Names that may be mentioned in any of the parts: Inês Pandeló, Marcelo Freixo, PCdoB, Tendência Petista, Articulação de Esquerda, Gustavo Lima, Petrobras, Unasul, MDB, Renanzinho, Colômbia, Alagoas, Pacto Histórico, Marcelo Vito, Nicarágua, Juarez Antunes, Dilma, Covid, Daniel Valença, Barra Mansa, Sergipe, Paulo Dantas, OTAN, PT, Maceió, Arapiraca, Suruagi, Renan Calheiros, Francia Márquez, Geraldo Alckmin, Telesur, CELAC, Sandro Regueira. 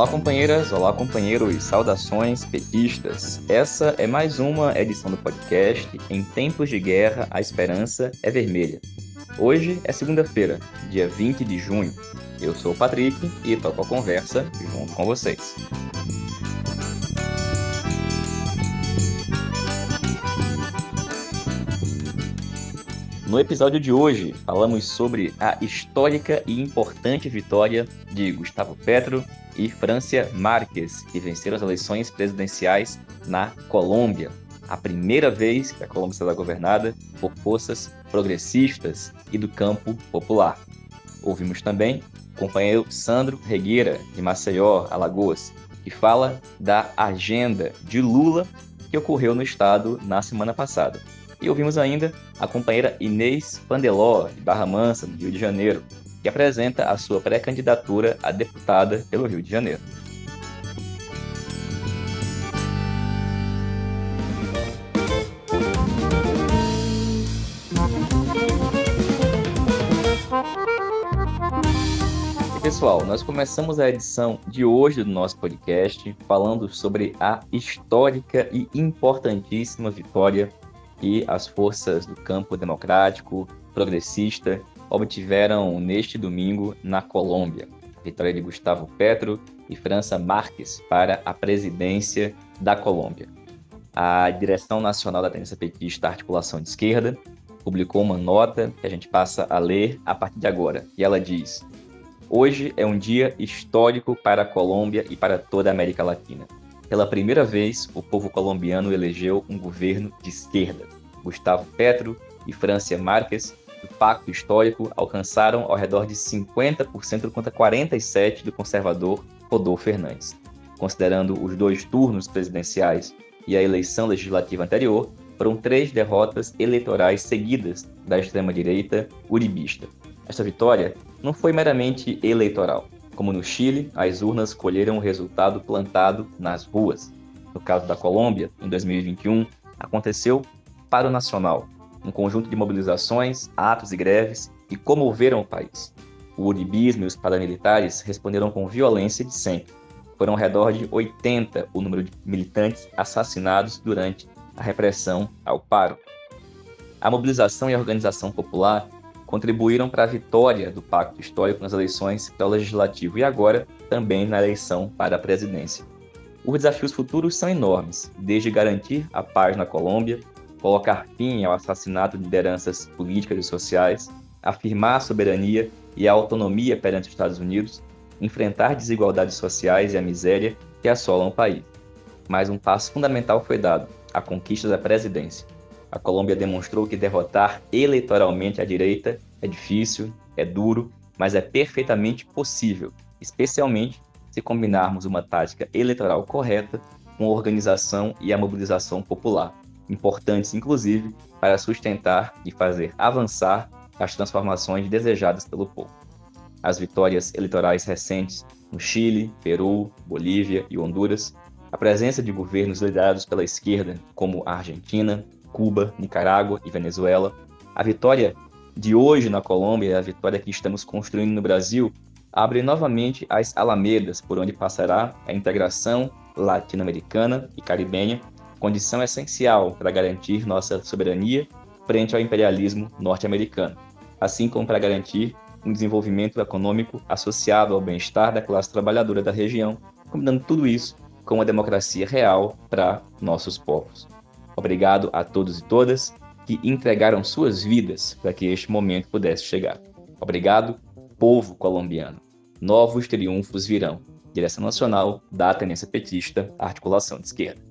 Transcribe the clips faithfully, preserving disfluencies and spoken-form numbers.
Olá, companheiras, olá, companheiros, saudações petistas. Essa é mais uma edição do podcast Em Tempos de Guerra, a Esperança é Vermelha. Hoje é segunda-feira, dia vinte de junho. Eu sou o Patrick e toco a conversa junto com vocês. No episódio de hoje, falamos sobre a histórica e importante vitória de Gustavo Petro e Francia Márquez, que venceram as eleições presidenciais na Colômbia. A primeira vez que a Colômbia será governada por forças progressistas e do campo popular. Ouvimos também o companheiro Sandro Regueira, de Maceió, Alagoas, que fala da agenda de Lula que ocorreu no estado na semana passada. E ouvimos ainda a companheira Inês Pandeló, de Barra Mansa, no Rio de Janeiro, que apresenta a sua pré-candidatura a deputada pelo Rio de Janeiro. E pessoal, nós começamos a edição de hoje do nosso podcast falando sobre a histórica e importantíssima vitória que as forças do campo democrático, progressista, obtiveram neste domingo na Colômbia. Vitória de Gustavo Petro e Francia Márquez para a presidência da Colômbia. A direção nacional da Tendência Petista, Articulação de Esquerda, publicou uma nota que a gente passa a ler a partir de agora. E ela diz: hoje é um dia histórico para a Colômbia e para toda a América Latina. Pela primeira vez, o povo colombiano elegeu um governo de esquerda. Gustavo Petro e Francia Márquez, do Pacto Histórico, alcançaram ao redor de cinquenta por cento contra quarenta e sete por cento do conservador Rodolfo Hernández. Considerando os dois turnos presidenciais e a eleição legislativa anterior, foram três derrotas eleitorais seguidas da extrema-direita uribista. Esta vitória não foi meramente eleitoral. Como no Chile, as urnas colheram o resultado plantado nas ruas. No caso da Colômbia, em dois mil e vinte e um, aconteceu Paro Nacional, um conjunto de mobilizações, atos e greves que comoveram o país. O uribismo e os paramilitares responderam com violência de sempre. Foram ao redor de oitenta o número de militantes assassinados durante a repressão ao paro. A mobilização e a organização popular contribuíram para a vitória do Pacto Histórico nas eleições para o Legislativo e agora também na eleição para a presidência. Os desafios futuros são enormes, desde garantir a paz na Colômbia, colocar fim ao assassinato de lideranças políticas e sociais, afirmar a soberania e a autonomia perante os Estados Unidos, enfrentar desigualdades sociais e a miséria que assolam o país. Mas um passo fundamental foi dado, a conquista da presidência. A Colômbia demonstrou que derrotar eleitoralmente a direita é difícil, é duro, mas é perfeitamente possível, especialmente se combinarmos uma tática eleitoral correta com a organização e a mobilização popular, importantes, inclusive, para sustentar e fazer avançar as transformações desejadas pelo povo. As vitórias eleitorais recentes no Chile, Peru, Bolívia e Honduras, a presença de governos liderados pela esquerda, como a Argentina, Cuba, Nicarágua e Venezuela, a vitória de hoje na Colômbia, a vitória que estamos construindo no Brasil, abre novamente as alamedas por onde passará a integração latino-americana e caribenha, condição essencial para garantir nossa soberania frente ao imperialismo norte-americano, assim como para garantir um desenvolvimento econômico associado ao bem-estar da classe trabalhadora da região, combinando tudo isso com uma democracia real para nossos povos. Obrigado a todos e todas que entregaram suas vidas para que este momento pudesse chegar. Obrigado, povo colombiano. Novos triunfos virão. Direção Nacional da Tendência Petista, Articulação de Esquerda.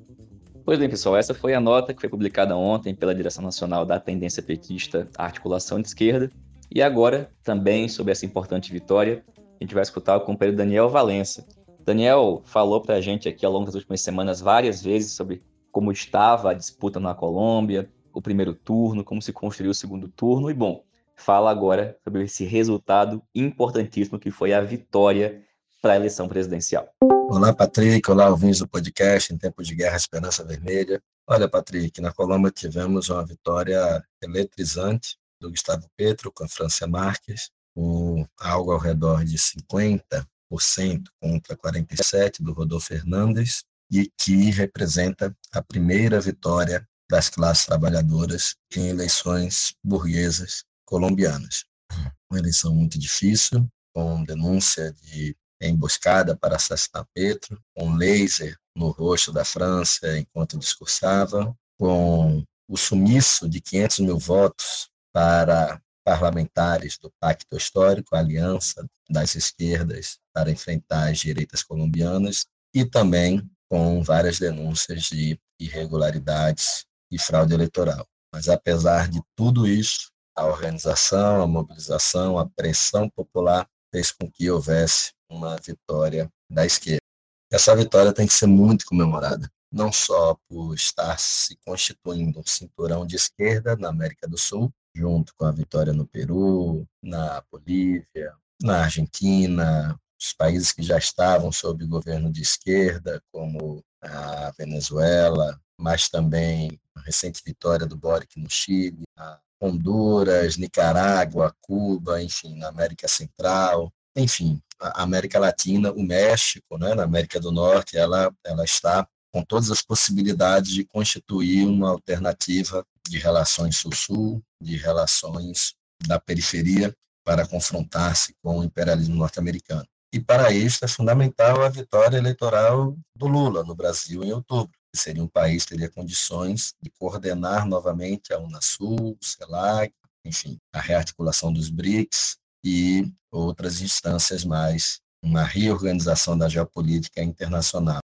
Pois bem, pessoal, essa foi a nota que foi publicada ontem pela Direção Nacional da Tendência Petista, Articulação de Esquerda. E agora, também sobre essa importante vitória, a gente vai escutar o companheiro Daniel Valença. Daniel falou para a gente aqui ao longo das últimas semanas várias vezes sobre como estava a disputa na Colômbia, o primeiro turno, como se construiu o segundo turno. E, bom, fala agora sobre esse resultado importantíssimo que foi a vitória para a eleição presidencial. Olá, Patrick. Olá, ouvintes do podcast Em Tempos de Guerra, Esperança Vermelha. Olha, Patrick, na Colômbia tivemos uma vitória eletrizante do Gustavo Petro com a Francia Márquez, com algo ao redor de cinquenta por cento contra quarenta e sete por cento do Rodolfo Hernández, e que representa a primeira vitória das classes trabalhadoras em eleições burguesas colombianas. Uma eleição muito difícil, com denúncia de emboscada para assassinar Petro, com laser no rosto da França enquanto discursava, com o sumiço de quinhentos mil votos para parlamentares do Pacto Histórico, a aliança das esquerdas para enfrentar as direitas colombianas, e também com várias denúncias de irregularidades e fraude eleitoral. Mas, apesar de tudo isso, a organização, a mobilização, a pressão popular fez com que houvesse uma vitória da esquerda. Essa vitória tem que ser muito comemorada, não só por estar se constituindo um cinturão de esquerda na América do Sul, junto com a vitória no Peru, na Bolívia, na Argentina, os países que já estavam sob governo de esquerda, como a Venezuela, mas também a recente vitória do Boric no Chile, a Honduras, Nicarágua, Cuba, enfim, na América Central, enfim, a América Latina, o México, né, na América do Norte, ela, ela está com todas as possibilidades de constituir uma alternativa de relações sul-sul, de relações da periferia, para confrontar-se com o imperialismo norte-americano. E para isso é fundamental a vitória eleitoral do Lula no Brasil em outubro, que seria um país que teria condições de coordenar novamente a Unasul, o CELAC, enfim, a rearticulação dos BRICS e outras instâncias mais, uma reorganização da geopolítica internacional.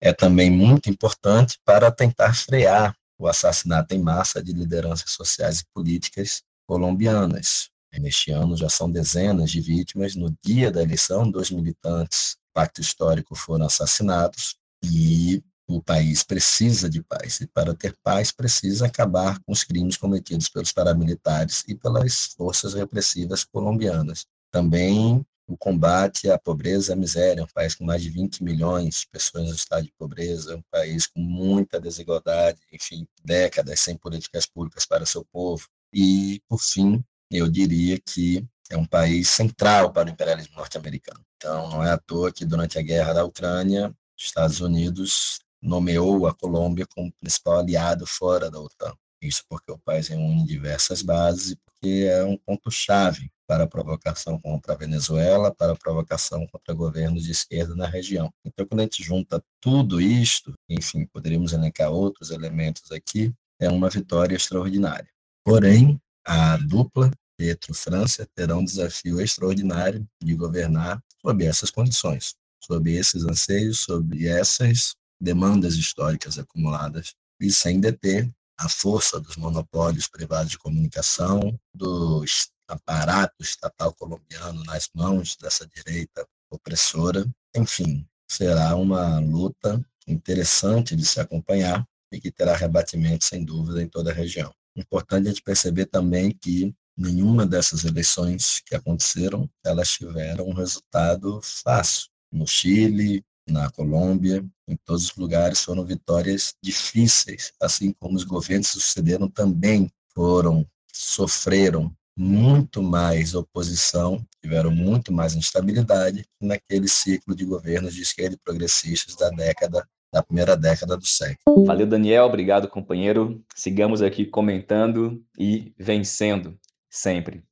É também muito importante para tentar frear o assassinato em massa de lideranças sociais e políticas colombianas. Neste ano já são dezenas de vítimas. No dia da eleição, dois militantes do Pacto Histórico foram assassinados e o país precisa de paz. E para ter paz, precisa acabar com os crimes cometidos pelos paramilitares e pelas forças repressivas colombianas. Também o combate à pobreza e à miséria, um país com mais de vinte milhões de pessoas no estado de pobreza, um país com muita desigualdade, enfim, décadas sem políticas públicas para seu povo. E, por fim, eu diria que é um país central para o imperialismo norte-americano. Então, não é à toa que, durante a guerra da Ucrânia, os Estados Unidos nomeou a Colômbia como principal aliado fora da OTAN. Isso porque o país reúne diversas bases e porque é um ponto-chave para a provocação contra a Venezuela, para a provocação contra governos de esquerda na região. Então, quando a gente junta tudo isto, enfim, poderíamos elencar outros elementos aqui, é uma vitória extraordinária. Porém, a dupla Petro-França terá um desafio extraordinário de governar sob essas condições, sob esses anseios, sob essas demandas históricas acumuladas, e sem deter a força dos monopólios privados de comunicação, do aparato estatal colombiano nas mãos dessa direita opressora. Enfim, será uma luta interessante de se acompanhar e que terá rebatimento, sem dúvida, em toda a região. Importante a gente perceber também que nenhuma dessas eleições que aconteceram, elas tiveram um resultado fácil. No Chile, na Colômbia, em todos os lugares foram vitórias difíceis, assim como os governos que sucederam também foram, sofreram muito mais oposição, tiveram muito mais instabilidade que naquele ciclo de governos de esquerda e progressistas da década da primeira década do século. Valeu, Daniel. Obrigado, companheiro. Sigamos aqui comentando e vencendo, sempre.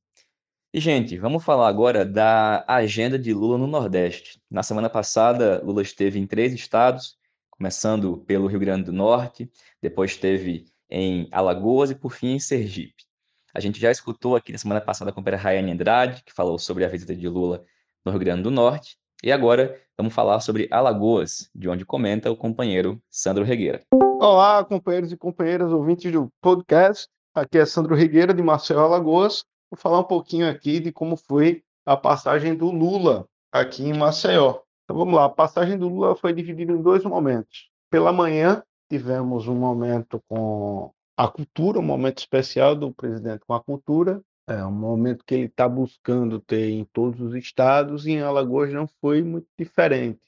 E, gente, vamos falar agora da agenda de Lula no Nordeste. Na semana passada, Lula esteve em três estados, começando pelo Rio Grande do Norte, depois esteve em Alagoas e, por fim, em Sergipe. A gente já escutou aqui na semana passada a companheira Rayane Andrade, que falou sobre a visita de Lula no Rio Grande do Norte. E agora vamos falar sobre Alagoas, de onde comenta o companheiro Sandro Regueira. Olá, companheiros e companheiras, ouvintes do podcast. Aqui é Sandro Regueira, de Marcelo, Alagoas. Vou falar um pouquinho aqui de como foi a passagem do Lula aqui em Maceió. Então vamos lá, a passagem do Lula foi dividida em dois momentos. Pela manhã tivemos um momento com a cultura, um momento especial do presidente com a cultura. É um momento que ele está buscando ter em todos os estados, e em Alagoas não foi muito diferente.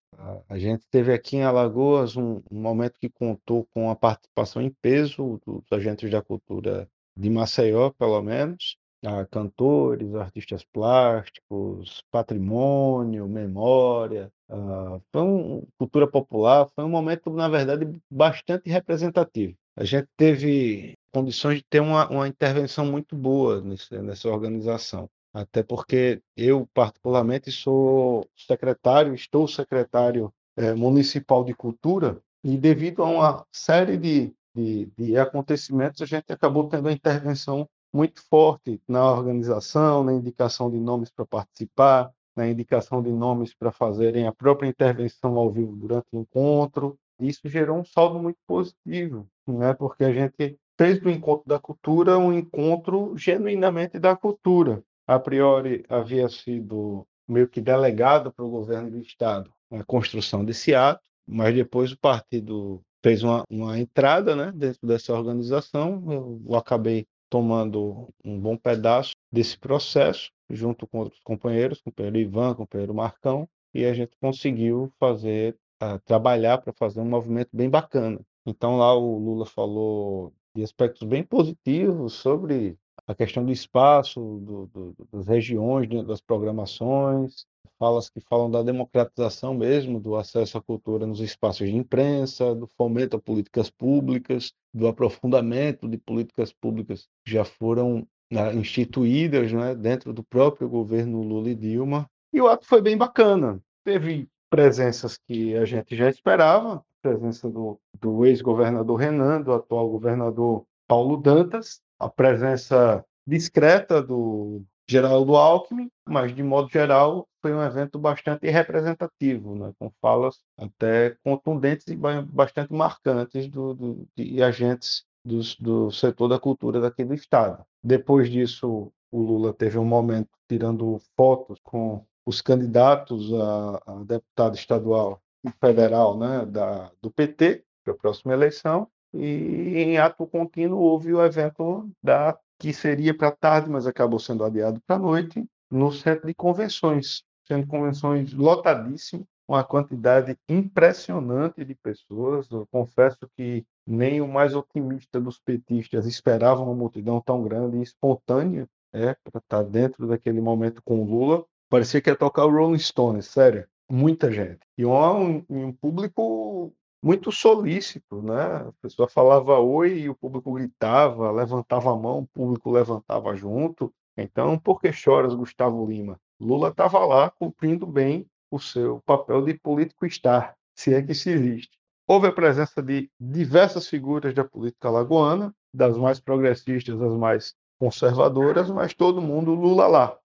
A gente teve aqui em Alagoas um, um momento que contou com a participação em peso dos agentes da cultura de Maceió, pelo menos, a cantores, artistas plásticos, patrimônio, memória. Uh, foi uma cultura popular, foi um momento, na verdade, bastante representativo. A gente teve condições de ter uma, uma intervenção muito boa nesse, nessa organização. Até porque eu, particularmente, sou secretário, estou secretário é, municipal de cultura, e devido a uma série de, de, de acontecimentos, a gente acabou tendo uma intervenção muito forte na organização, na indicação de nomes para participar, na indicação de nomes para fazerem a própria intervenção ao vivo durante o encontro. Isso gerou um saldo muito positivo, né? Porque a gente fez do encontro da cultura um encontro genuinamente da cultura. A priori, havia sido meio que delegado para o governo do Estado a construção desse ato, mas depois o partido fez uma, uma entrada, né, dentro dessa organização. Eu, eu acabei tomando um bom pedaço desse processo, junto com outros companheiros, companheiro Ivan, companheiro Marcão, e a gente conseguiu fazer, uh, trabalhar para fazer um movimento bem bacana. Então lá o Lula falou de aspectos bem positivos sobre a questão do espaço, do, do, das regiões, das programações, falas que falam da democratização mesmo, do acesso à cultura nos espaços de imprensa, do fomento a políticas públicas, do aprofundamento de políticas públicas que já foram né, instituídas né, dentro do próprio governo Lula e Dilma. E o ato foi bem bacana. Teve presenças que a gente já esperava, presença do, do ex-governador Renan, do atual governador Paulo Dantas, a presença discreta do Geraldo Alckmin, mas, de modo geral, foi um evento bastante representativo, né? Com falas até contundentes e bastante marcantes do, do, de agentes do, do setor da cultura daqui do Estado. Depois disso, o Lula teve um momento tirando fotos com os candidatos a, a deputado estadual e federal né? da, do P T, para a próxima eleição, e em ato contínuo houve o evento da que seria para tarde, mas acabou sendo adiado para a noite, no centro de convenções, sendo convenções lotadíssimas, uma quantidade impressionante de pessoas. Eu confesso que nem o mais otimista dos petistas esperava uma multidão tão grande e espontânea é, para estar dentro daquele momento com o Lula. Parecia que ia tocar o Rolling Stones, sério, muita gente. E um, um público muito solícito, né? A pessoa falava oi e o público gritava, levantava a mão, o público levantava junto. Então, por que choras, Gustavo Lima? Lula estava lá cumprindo bem o seu papel de político estar, se é que isso existe. Houve a presença de diversas figuras da política alagoana, das mais progressistas às mais conservadoras, mas todo mundo Lula lá,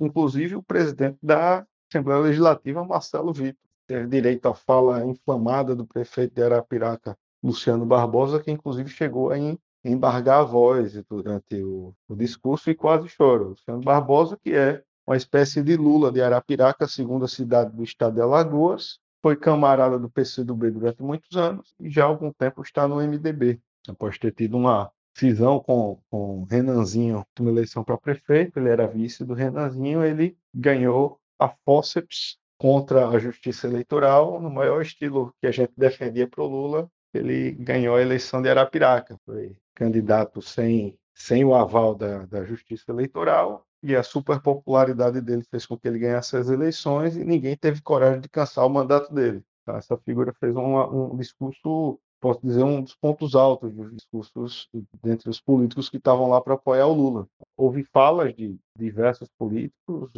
inclusive o presidente da Assembleia Legislativa, Marcelo Vito. Teve direito à fala inflamada do prefeito de Arapiraca, Luciano Barbosa, que inclusive chegou a embargar a voz durante o, o discurso e quase chorou. Luciano Barbosa, que é uma espécie de Lula de Arapiraca, segunda cidade do estado de Alagoas, foi camarada do P C do B durante muitos anos e já há algum tempo está no M D B. Após ter tido uma cisão com o Renanzinho, uma eleição para prefeito, ele era vice do Renanzinho, ele ganhou a fórceps contra a justiça eleitoral, no maior estilo que a gente defendia para o Lula. Ele ganhou a eleição de Arapiraca, foi candidato sem, sem o aval da, da justiça eleitoral, e a superpopularidade dele fez com que ele ganhasse as eleições e ninguém teve coragem de cansar o mandato dele. Então, essa figura fez uma, um discurso, posso dizer, um dos pontos altos dos discursos dentre os políticos que estavam lá para apoiar o Lula. Houve falas de diversos políticos,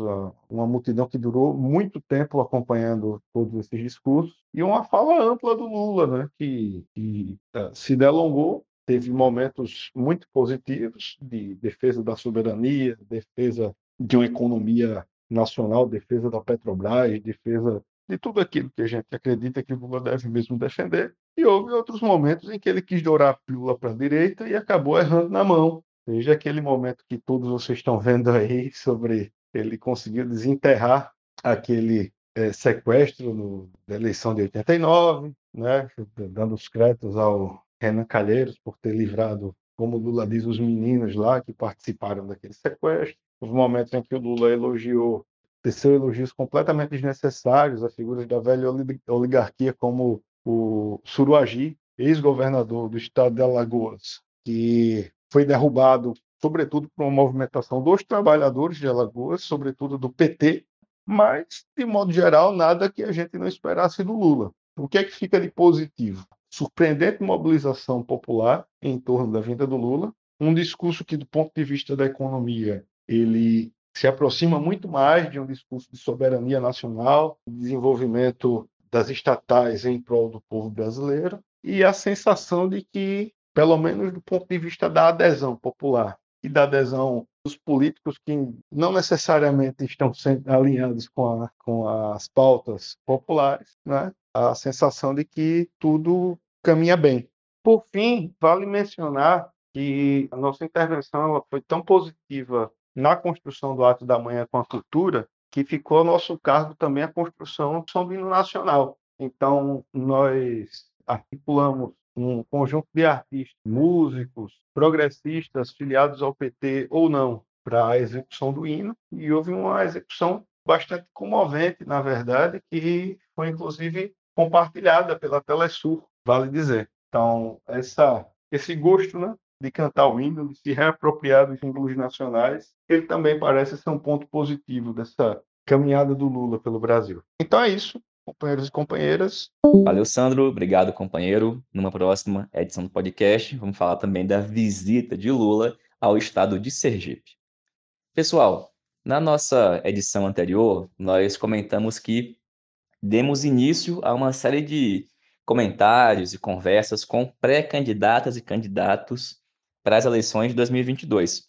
uma multidão que durou muito tempo acompanhando todos esses discursos, e uma fala ampla do Lula, né, que, que se delongou. Teve momentos muito positivos de defesa da soberania, defesa de uma economia nacional, defesa da Petrobras, defesa de tudo aquilo que a gente acredita que o Lula deve mesmo defender. E houve outros momentos em que ele quis dourar a pílula para a direita e acabou errando na mão. Desde aquele momento que todos vocês estão vendo aí, sobre ele conseguiu desenterrar aquele é, sequestro no, da eleição de oitenta e nove, né, dando os créditos ao Renan Calheiros por ter livrado, como o Lula diz, os meninos lá que participaram daquele sequestro. Houve momentos em que o Lula elogiou, teceu elogios completamente desnecessários a figuras da velha oligarquia, como o Suruagi, ex-governador do estado de Alagoas, que foi derrubado sobretudo por uma movimentação dos trabalhadores de Alagoas, sobretudo do P T, mas, de modo geral, nada que a gente não esperasse do Lula. O que é que fica de positivo? Surpreendente mobilização popular em torno da vinda do Lula, um discurso que, do ponto de vista da economia, ele se aproxima muito mais de um discurso de soberania nacional, desenvolvimento das estatais em prol do povo brasileiro, e a sensação de que, pelo menos do ponto de vista da adesão popular e da adesão dos políticos que não necessariamente estão sendo alinhados com, a, com as pautas populares, né? A sensação de que tudo caminha bem. Por fim, vale mencionar que a nossa intervenção ela foi tão positiva na construção do Ato da Manhã com a cultura que ficou ao nosso cargo também a construção do São Bino Nacional. Então, nós articulamos um conjunto de artistas, músicos, progressistas, filiados ao P T ou não, para a execução do hino, e houve uma execução bastante comovente, na verdade, que foi, inclusive, compartilhada pela Telesur, vale dizer. Então, essa, esse gosto, né, de cantar o hino, de se reapropriar dos símbolos nacionais, ele também parece ser um ponto positivo dessa caminhada do Lula pelo Brasil. Então é isso, companheiros e companheiras. Valeu, Sandro. Obrigado, companheiro. Numa próxima edição do podcast, vamos falar também da visita de Lula ao estado de Sergipe. Pessoal, na nossa edição anterior, nós comentamos que demos início a uma série de comentários e conversas com pré-candidatas e candidatos para as eleições de dois mil e vinte e dois.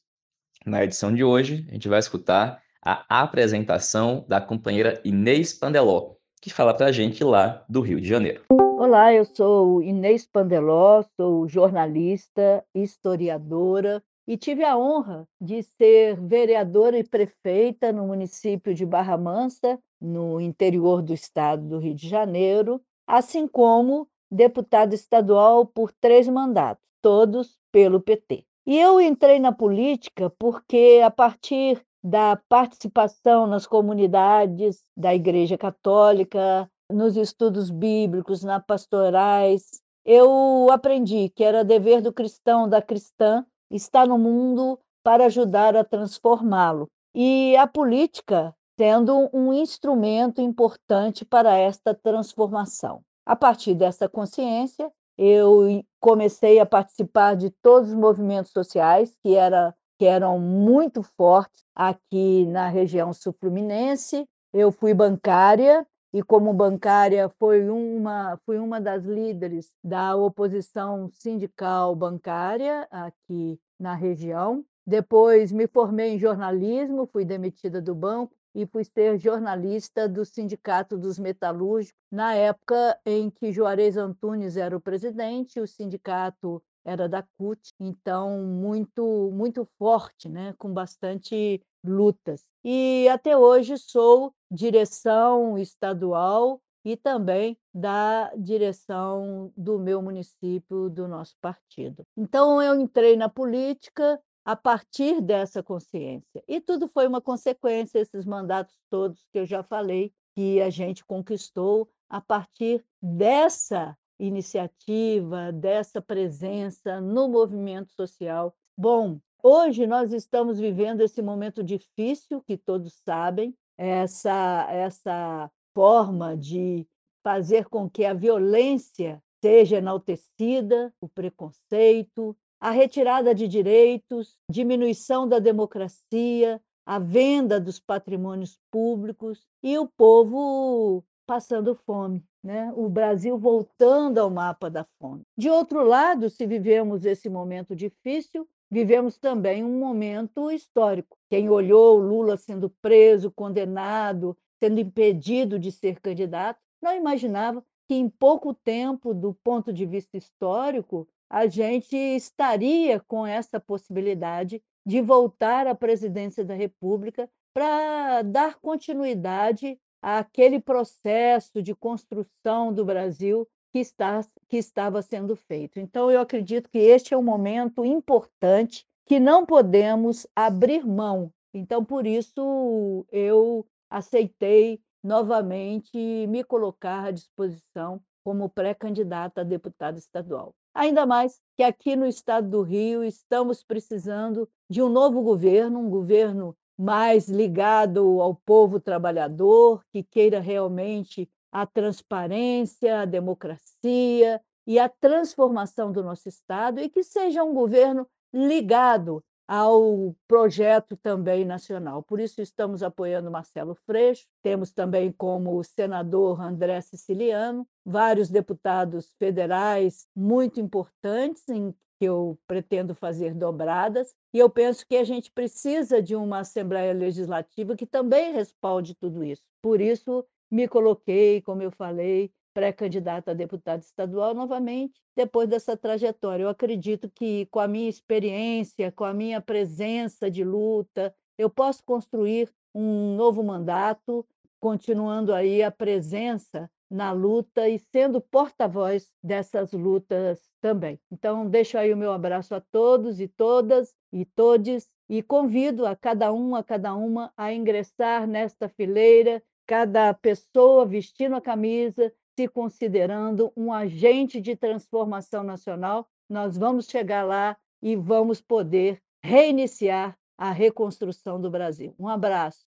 Na edição de hoje, a gente vai escutar a apresentação da companheira Inês Pandeló, que fala para a gente lá do Rio de Janeiro. Olá, eu sou Inês Pandeló, sou jornalista, historiadora e tive a honra de ser vereadora e prefeita no município de Barra Mansa, no interior do estado do Rio de Janeiro, assim como deputada estadual por três mandatos, todos pelo P T. E eu entrei na política porque, a partir da participação nas comunidades da Igreja Católica, nos estudos bíblicos, nas pastorais, eu aprendi que era dever do cristão, da cristã, estar no mundo para ajudar a transformá-lo. E a política sendo um instrumento importante para esta transformação. A partir dessa consciência, eu comecei a participar de todos os movimentos sociais que, era, que eram muito fortes aqui na região sul-fluminense. Eu fui bancária e, como bancária, fui uma, fui uma das líderes da oposição sindical bancária aqui na região. Depois me formei em jornalismo, fui demitida do banco, e fui ser jornalista do Sindicato dos Metalúrgicos, na época em que Juarez Antunes era o presidente, o sindicato era da C U T, então muito, muito forte, né? Com bastante lutas. E até hoje sou direção estadual e também da direção do meu município, do nosso partido. Então eu entrei na política a partir dessa consciência. E tudo foi uma consequência, esses mandatos todos que eu já falei, que a gente conquistou a partir dessa iniciativa, dessa presença no movimento social. Bom, hoje nós estamos vivendo esse momento difícil, que todos sabem, essa, essa forma de fazer com que a violência seja enaltecida, o preconceito, a retirada de direitos, diminuição da democracia, a venda dos patrimônios públicos e o povo passando fome, né? O Brasil voltando ao mapa da fome. De outro lado, se vivemos esse momento difícil, vivemos também um momento histórico. Quem olhou Lula sendo preso, condenado, sendo impedido de ser candidato, não imaginava que em pouco tempo, do ponto de vista histórico, a gente estaria com essa possibilidade de voltar à presidência da República para dar continuidade àquele processo de construção do Brasil que, está, que estava sendo feito. Então, eu acredito que este é um momento importante que não podemos abrir mão. Então, por isso, eu aceitei novamente me colocar à disposição como pré-candidata a deputada estadual. Ainda mais que aqui no estado do Rio estamos precisando de um novo governo, um governo mais ligado ao povo trabalhador, que queira realmente a transparência, a democracia e a transformação do nosso estado, e que seja um governo ligado ao projeto também nacional. Por isso estamos apoiando Marcelo Freixo, temos também como senador André Siciliano, vários deputados federais muito importantes em que eu pretendo fazer dobradas, e eu penso que a gente precisa de uma Assembleia Legislativa que também respalde tudo isso. Por isso me coloquei, como eu falei, pré-candidata a deputada estadual novamente, depois dessa trajetória. Eu acredito que, com a minha experiência, com a minha presença de luta, eu posso construir um novo mandato, continuando aí a presença na luta e sendo porta-voz dessas lutas também. Então, deixo aí o meu abraço a todos e todas e todes, e convido a cada um, a cada uma, a ingressar nesta fileira, cada pessoa vestindo a camisa, se considerando um agente de transformação nacional. Nós vamos chegar lá e vamos poder reiniciar a reconstrução do Brasil. Um abraço.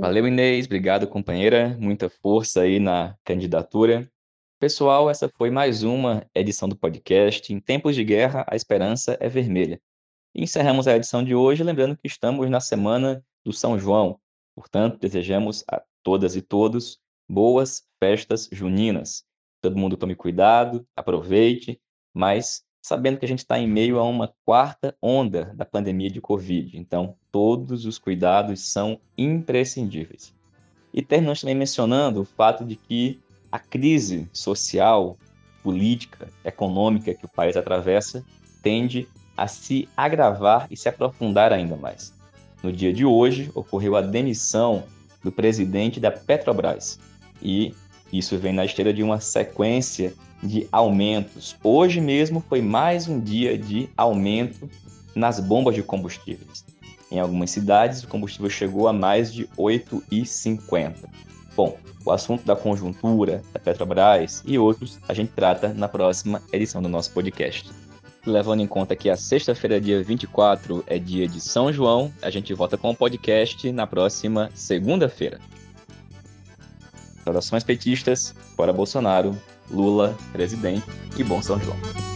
Valeu, Inês. Obrigado, companheira. Muita força aí na candidatura. Pessoal, essa foi mais uma edição do podcast Em Tempos de Guerra, a Esperança é Vermelha. E encerramos a edição de hoje, lembrando que estamos na semana do São João. Portanto, desejamos a todas e todos boas festas juninas. Todo mundo tome cuidado, aproveite, mas sabendo que a gente está em meio a uma quarta onda da pandemia de Covid. Então, todos os cuidados são imprescindíveis. E terminamos também mencionando o fato de que a crise social, política, econômica que o país atravessa tende a se agravar e se aprofundar ainda mais. No dia de hoje, ocorreu a demissão do presidente da Petrobras. E isso vem na esteira de uma sequência de aumentos. Hoje mesmo foi mais um dia de aumento nas bombas de combustíveis. Em algumas cidades, o combustível chegou a mais de oito reais e cinquenta centavos. Bom, o assunto da conjuntura, da Petrobras e outros, a gente trata na próxima edição do nosso podcast. Levando em conta que a sexta-feira, dia vinte e quatro, é dia de São João, a gente volta com o podcast na próxima segunda-feira. Saudações petistas, fora Bolsonaro, Lula, presidente, e bom São João.